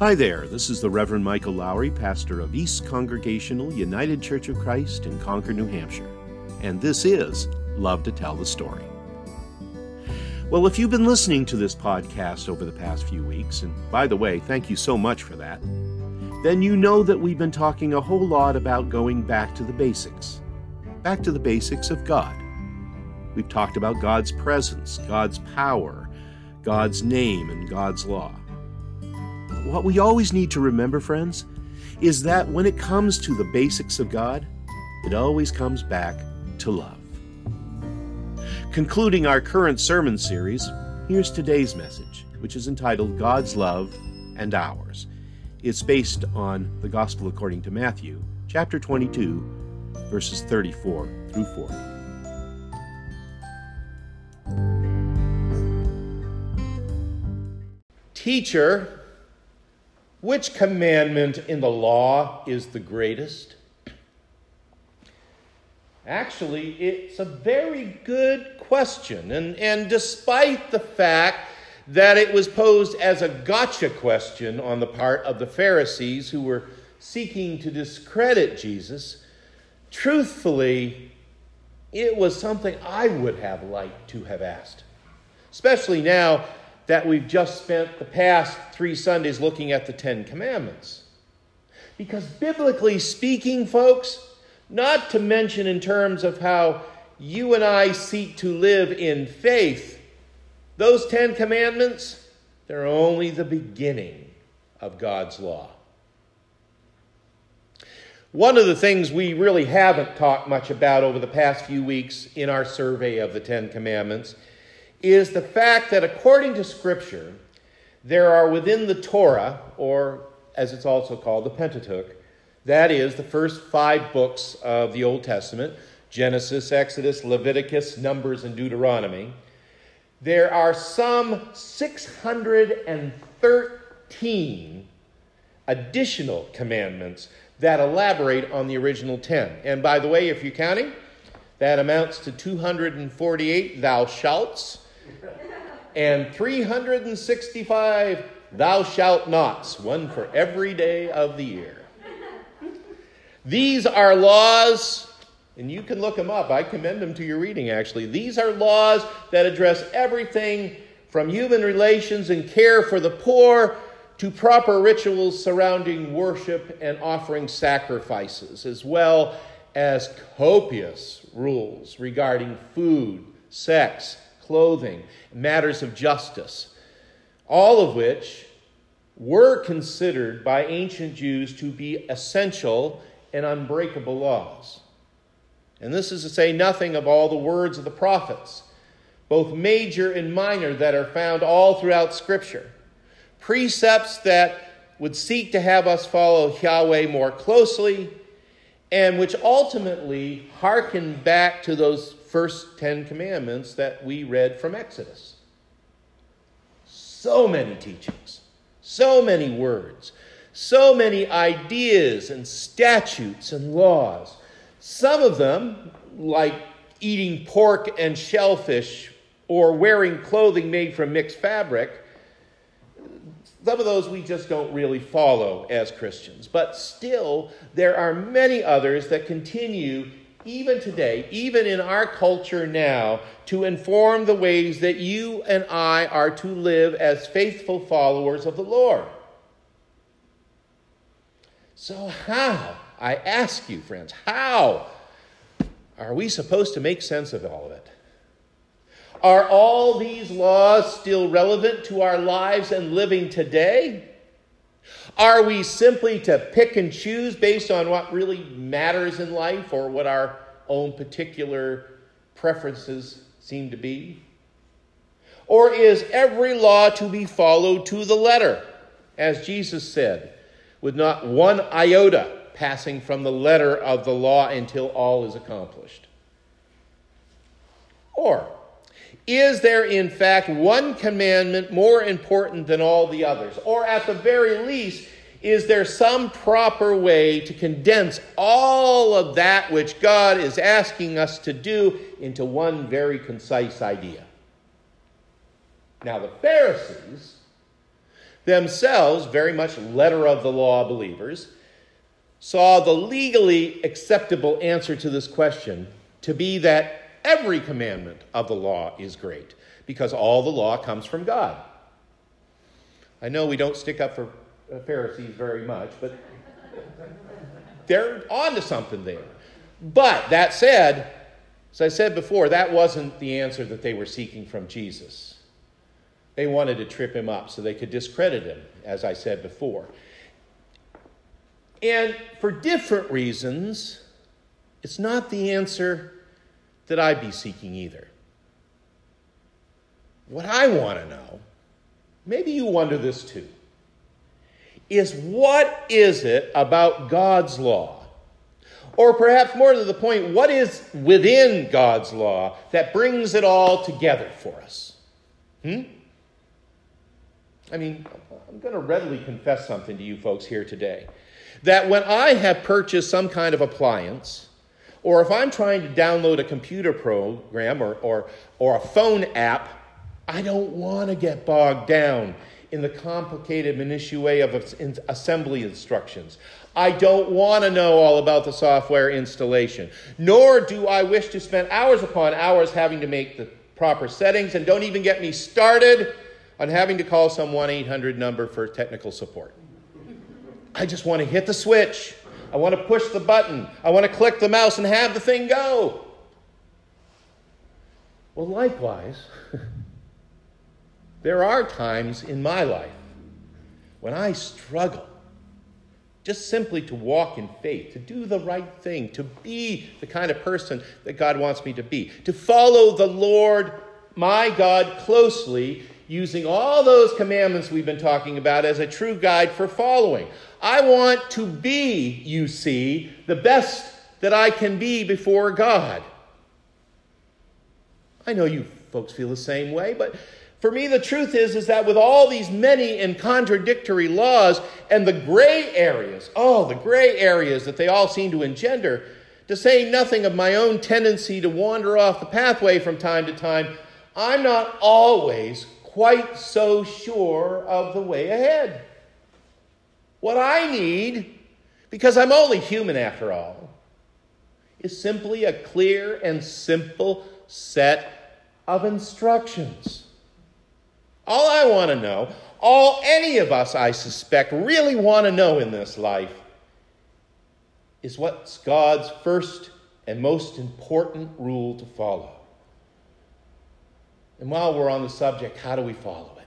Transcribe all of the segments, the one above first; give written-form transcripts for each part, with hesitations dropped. Hi there, this is the Reverend Michael Lowry, pastor of East Congregational United Church of Christ in Concord, New Hampshire, and this is Love to Tell the Story. Well, if you've been listening to this podcast over the past few weeks, and by the way, thank you so much for that, then you know that we've been talking a whole lot about going back to the basics of God. We've talked about God's presence, God's power, God's name, and God's law. What we always need to remember, friends, is that when it comes to the basics of God, it always comes back to love. Concluding our current sermon series, here's today's message, which is entitled God's Love and Ours. It's based on the Gospel according to Matthew, chapter 22, verses 34 through 40. Teacher, which commandment in the law is the greatest? Actually, it's a very good question. And despite the fact that it was posed as a gotcha question on the part of the Pharisees who were seeking to discredit Jesus, truthfully, it was something I would have liked to have asked, especially now that we've just spent the past three Sundays looking at the Ten Commandments. Because biblically speaking, folks, not to mention in terms of how you and I seek to live in faith, those Ten Commandments, they're only the beginning of God's law. One of the things we really haven't talked much about over the past few weeks in our survey of the Ten Commandments is the fact that according to Scripture, there are within the Torah, or as it's also called, the Pentateuch, that is, the first five books of the Old Testament, Genesis, Exodus, Leviticus, Numbers, and Deuteronomy, there are some 613 additional commandments that elaborate on the original 10. And by the way, if you're counting, that amounts to 248 thou shalts, and 365 thou shalt nots, one for every day of the year. These are laws, and you can look them up. I commend them to your reading, actually. These are laws that address everything from human relations and care for the poor to proper rituals surrounding worship and offering sacrifices, as well as copious rules regarding food, sex, clothing, matters of justice, all of which were considered by ancient Jews to be essential and unbreakable laws. And this is to say nothing of all the words of the prophets, both major and minor, that are found all throughout Scripture. Precepts that would seek to have us follow Yahweh more closely, and which ultimately hearken back to those first 10 commandments that we read from Exodus. So many teachings, so many words, so many ideas and statutes and laws. Some of them, like eating pork and shellfish or wearing clothing made from mixed fabric, some of those we just don't really follow as Christians. But still, there are many others that continue even today, even in our culture now, to inform the ways that you and I are to live as faithful followers of the Lord. So how, I ask you, friends, how are we supposed to make sense of all of it? Are all these laws still relevant to our lives and living today? Are we simply to pick and choose based on what really matters in life or what our own particular preferences seem to be? Or is every law to be followed to the letter, as Jesus said, with not one iota passing from the letter of the law until all is accomplished? Or is there, in fact, one commandment more important than all the others? Or at the very least, is there some proper way to condense all of that which God is asking us to do into one very concise idea? Now, the Pharisees, themselves very much letter of the law believers, saw the legally acceptable answer to this question to be that every commandment of the law is great, because all the law comes from God. I know we don't stick up for Pharisees very much, but they're onto something there. But that said, as I said before, that wasn't the answer that they were seeking from Jesus. They wanted to trip him up so they could discredit him, as I said before. And for different reasons, it's not the answer that I'd be seeking either. What I want to know, maybe you wonder this too, is what is it about God's law, or perhaps more to the point, what is within God's law that brings it all together for us? I mean, I'm going to readily confess something to you folks here today, that when I have purchased some kind of appliance, or if I'm trying to download a computer program or a phone app, I don't want to get bogged down in the complicated minutiae of assembly instructions. I don't want to know all about the software installation, nor do I wish to spend hours upon hours having to make the proper settings, and don't even get me started on having to call some 1-800 number for technical support. I just want to hit the switch. I want to push the button. I want to click the mouse and have the thing go. Well, likewise, there are times in my life when I struggle just simply to walk in faith, to do the right thing, to be the kind of person that God wants me to be, to follow the Lord, my God, closely, using all those commandments we've been talking about as a true guide for following. I want to be, you see, the best that I can be before God. I know you folks feel the same way, but for me, the truth is that with all these many and contradictory laws and the gray areas, that they all seem to engender, to say nothing of my own tendency to wander off the pathway from time to time, I'm not always quite so sure of the way ahead. What I need, because I'm only human after all, is simply a clear and simple set of instructions. All I want to know, all any of us, I suspect, really want to know in this life, is what's God's first and most important rule to follow. And while we're on the subject, how do we follow it?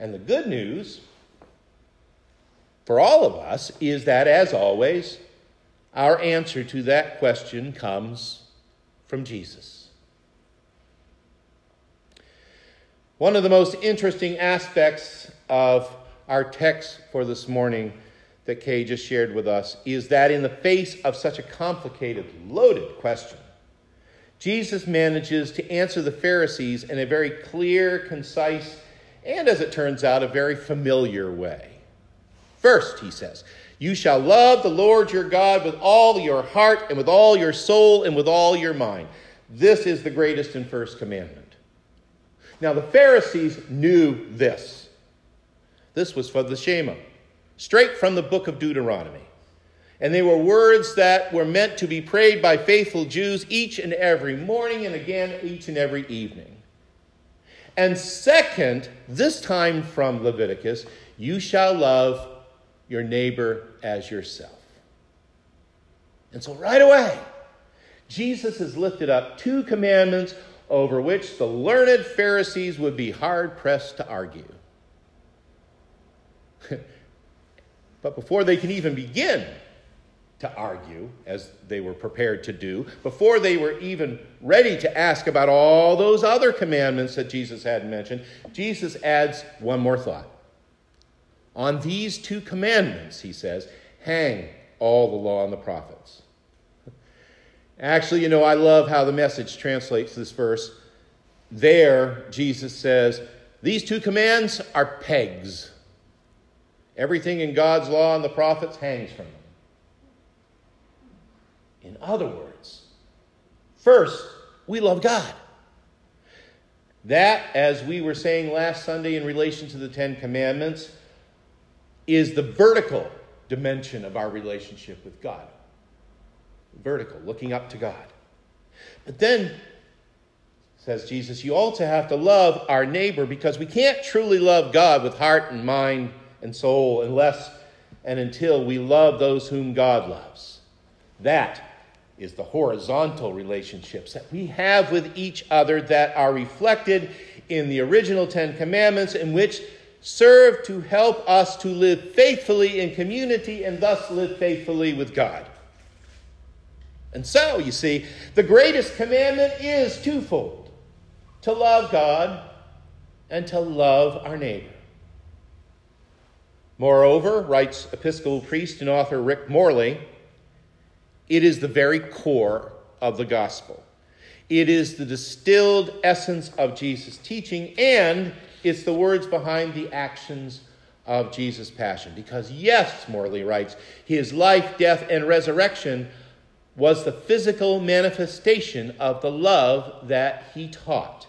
And the good news for all of us is that, as always, our answer to that question comes from Jesus. One of the most interesting aspects of our text for this morning that Kay just shared with us is that in the face of such a complicated, loaded question, Jesus manages to answer the Pharisees in a very clear, concise, and as it turns out, a very familiar way. First, he says, you shall love the Lord your God with all your heart and with all your soul and with all your mind. This is the greatest and first commandment. Now, the Pharisees knew this. This was for the Shema, straight from the book of Deuteronomy. And they were words that were meant to be prayed by faithful Jews each and every morning and again each and every evening. And second, this time from Leviticus, you shall love your neighbor as yourself. And so right away, Jesus has lifted up two commandments over which the learned Pharisees would be hard-pressed to argue. But before they can even begin to argue, as they were prepared to do, before they were even ready to ask about all those other commandments that Jesus had mentioned, Jesus adds one more thought. On these two commandments, he says, hang all the law and the prophets. Actually, I love how the Message translates this verse. There, Jesus says, these two commands are pegs. Everything in God's law and the prophets hangs from them. In other words, first, we love God. That, as we were saying last Sunday in relation to the Ten Commandments, is the vertical dimension of our relationship with God. Vertical, looking up to God. But then, says Jesus, you also have to love our neighbor, because we can't truly love God with heart and mind and soul unless and until we love those whom God loves. That is the horizontal relationships that we have with each other that are reflected in the original Ten Commandments, in which serve to help us to live faithfully in community and thus live faithfully with God. And so, you see, the greatest commandment is twofold: to love God and to love our neighbor. Moreover, writes Episcopal priest and author Rick Morley, it is the very core of the gospel. It is the distilled essence of Jesus' teaching, and it's the words behind the actions of Jesus' passion. Because yes, Morley writes, his life, death, and resurrection was the physical manifestation of the love that he taught.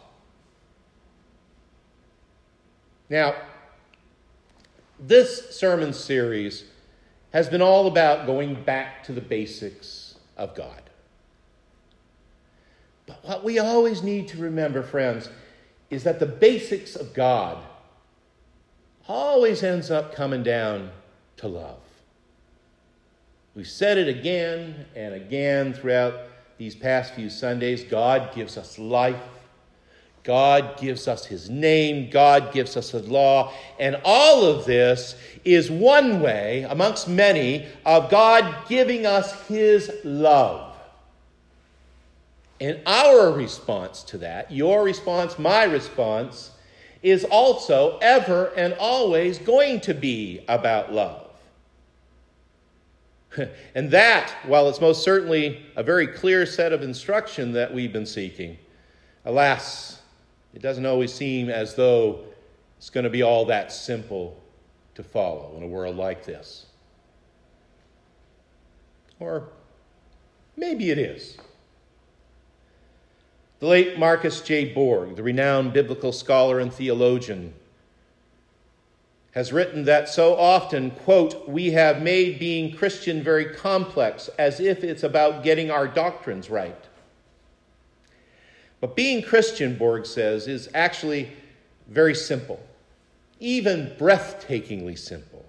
Now, this sermon series has been all about going back to the basics of God. But what we always need to remember, friends, is that the basics of God always ends up coming down to love. We've said it again and again throughout these past few Sundays. God gives us life. God gives us his name. God gives us his law. And all of this is one way, amongst many, of God giving us his love. And our response to that, your response, my response, is also ever and always going to be about love. And that, while it's most certainly a very clear set of instruction that we've been seeking, alas, it doesn't always seem as though it's going to be all that simple to follow in a world like this. Or maybe it is. The late Marcus J. Borg, the renowned biblical scholar and theologian, has written that so often, quote, we have made being Christian very complex, as if it's about getting our doctrines right. But being Christian, Borg says, is actually very simple, even breathtakingly simple.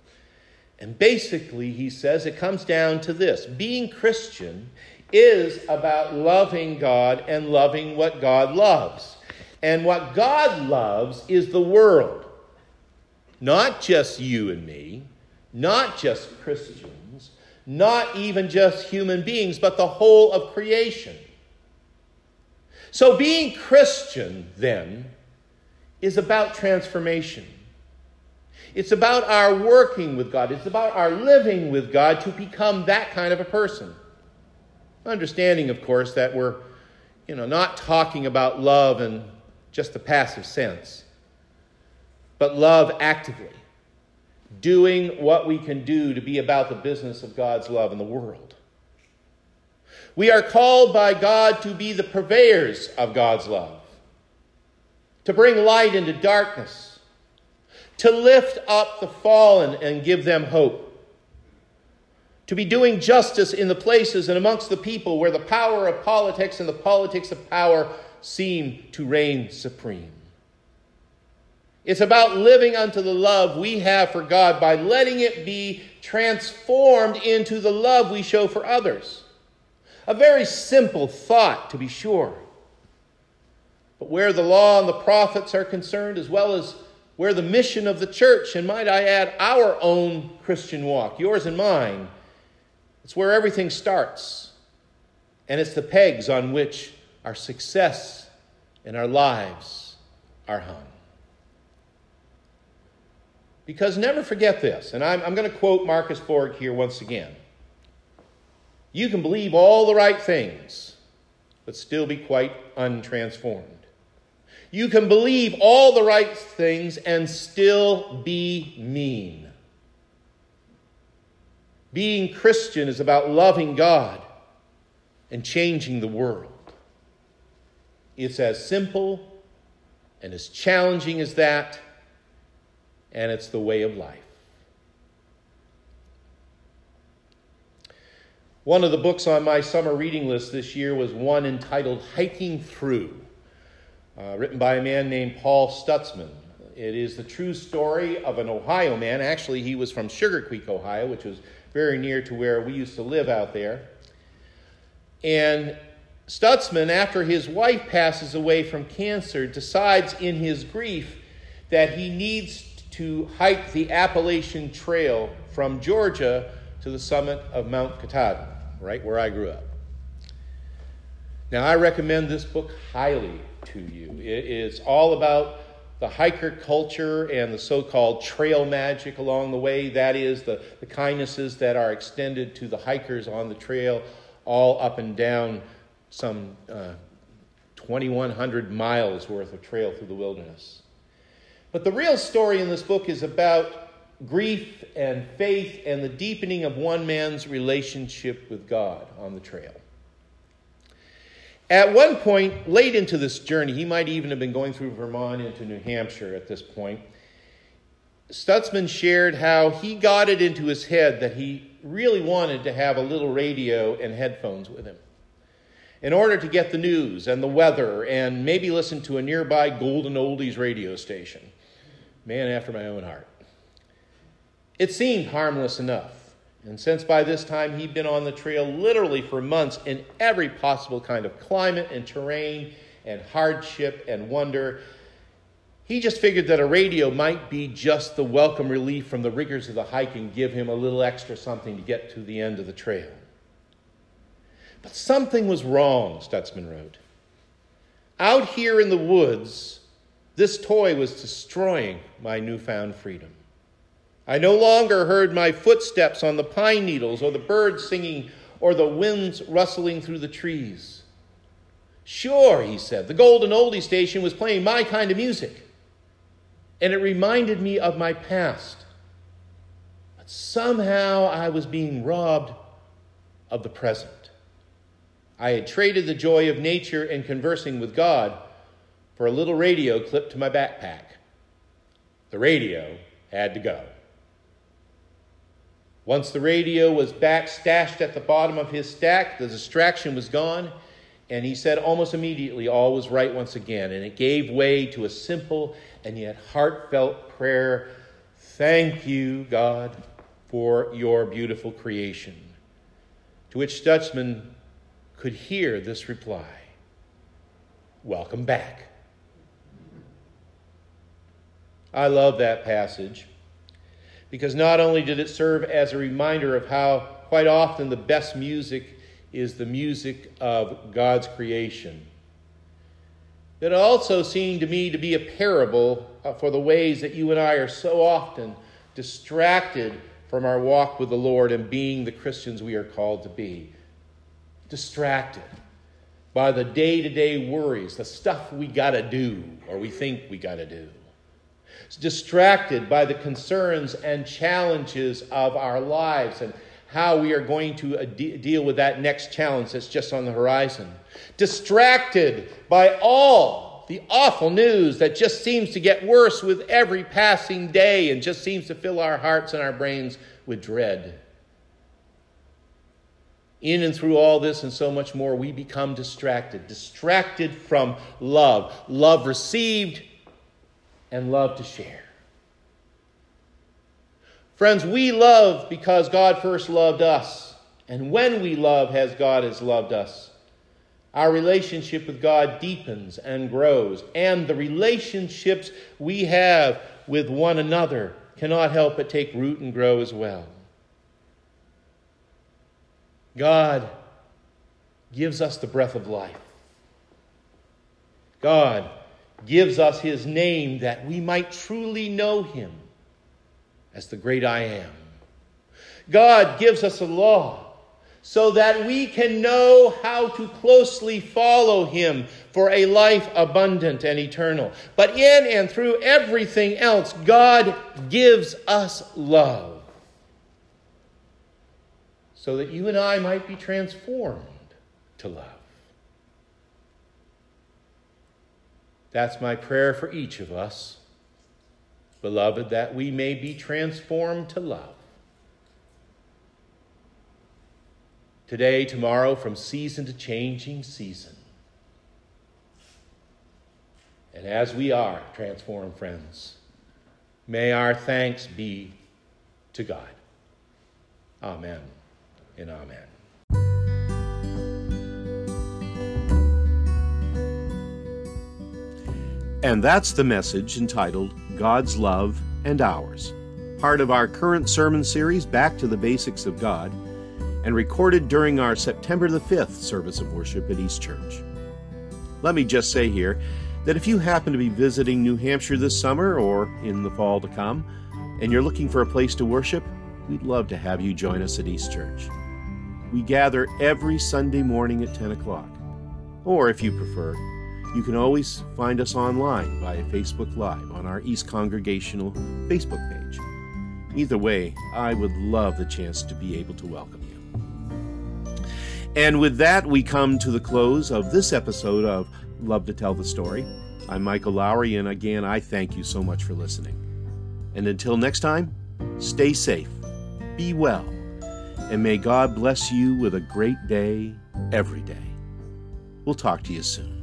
And basically, he says, it comes down to this. Being Christian is about loving God and loving what God loves. And what God loves is the world. Not just you and me, not just Christians, not even just human beings, but the whole of creation. So being Christian, then, is about transformation. It's about our working with God. It's about our living with God to become that kind of a person. Understanding, of course, that we're, not talking about love in just the passive sense, but love actively, doing what we can do to be about the business of God's love in the world. We are called by God to be the purveyors of God's love, to bring light into darkness, to lift up the fallen and give them hope, to be doing justice in the places and amongst the people where the power of politics and the politics of power seem to reign supreme. It's about living unto the love we have for God by letting it be transformed into the love we show for others. A very simple thought, to be sure. But where the law and the prophets are concerned, as well as where the mission of the church, and might I add, our own Christian walk, yours and mine, it's where everything starts. And it's the pegs on which our success and our lives are hung. Because never forget this, and I'm going to quote Marcus Borg here once again. You can believe all the right things, but still be quite untransformed. You can believe all the right things and still be mean. Being Christian is about loving God and changing the world. It's as simple and as challenging as that, and it's the way of life. One of the books on my summer reading list this year was one entitled Hiking Through, written by a man named Paul Stutzman. It is the true story of an Ohio man. Actually, he was from Sugar Creek, Ohio, which was very near to where we used to live out there. And Stutzman, after his wife passes away from cancer, decides in his grief that he needs to hike the Appalachian Trail from Georgia to the summit of Mount Katahdin, right where I grew up. Now, I recommend this book highly to you. It's all about the hiker culture and the so-called trail magic along the way. That is, the kindnesses that are extended to the hikers on the trail all up and down some 2,100 miles worth of trail through the wilderness. But the real story in this book is about grief and faith and the deepening of one man's relationship with God on the trail. At one point, late into this journey, he might even have been going through Vermont into New Hampshire at this point, Stutzman shared how he got it into his head that he really wanted to have a little radio and headphones with him in order to get the news and the weather and maybe listen to a nearby Golden Oldies radio station. Man after my own heart. It seemed harmless enough. And since by this time he'd been on the trail literally for months in every possible kind of climate and terrain and hardship and wonder, he just figured that a radio might be just the welcome relief from the rigors of the hike and give him a little extra something to get to the end of the trail. But something was wrong, Stutzman wrote. Out here in the woods, this toy was destroying my newfound freedom. I no longer heard my footsteps on the pine needles or the birds singing or the winds rustling through the trees. Sure, he said, the Golden Oldie station was playing my kind of music, and it reminded me of my past. But somehow I was being robbed of the present. I had traded the joy of nature and conversing with God for a little radio clipped to my backpack. The radio had to go. Once the radio was back stashed at the bottom of his stack, the distraction was gone, and he said almost immediately all was right once again, and it gave way to a simple and yet heartfelt prayer. Thank you, God, for your beautiful creation. To which Stutzman could hear this reply. Welcome back. I love that passage, because not only did it serve as a reminder of how quite often the best music is the music of God's creation, it also seemed to me to be a parable for the ways that you and I are so often distracted from our walk with the Lord and being the Christians we are called to be. Distracted by the day-to-day worries, the stuff we gotta do or we think we gotta do. Distracted by the concerns and challenges of our lives and how we are going to deal with that next challenge that's just on the horizon. Distracted by all the awful news that just seems to get worse with every passing day and just seems to fill our hearts and our brains with dread. In and through all this and so much more, we become distracted. Distracted from love. Love received and love to share. Friends, we love because God first loved us. And when we love as God has loved us, our relationship with God deepens and grows. And the relationships we have with one another cannot help but take root and grow as well. God gives us the breath of life. God gives us his name that we might truly know him as the great I am. God gives us a law so that we can know how to closely follow him for a life abundant and eternal. But in and through everything else, God gives us love so that you and I might be transformed to love. That's my prayer for each of us, beloved, that we may be transformed to love. Today, tomorrow, from season to changing season. And as we are transformed, friends, may our thanks be to God. Amen and amen. And that's the message entitled God's Love and Ours, part of our current sermon series, Back to the Basics of God, and recorded during our September the 5th service of worship at East Church. Let me just say here that if you happen to be visiting New Hampshire this summer or in the fall to come, and you're looking for a place to worship, we'd love to have you join us at East Church. We gather every Sunday morning at 10 o'clock. Or if you prefer, you can always find us online via Facebook Live on our East Congregational Facebook page. Either way, I would love the chance to be able to welcome you. And with that, we come to the close of this episode of Love to Tell the Story. I'm Michael Lowry, and again, I thank you so much for listening. And until next time, stay safe, be well, and may God bless you with a great day every day. We'll talk to you soon.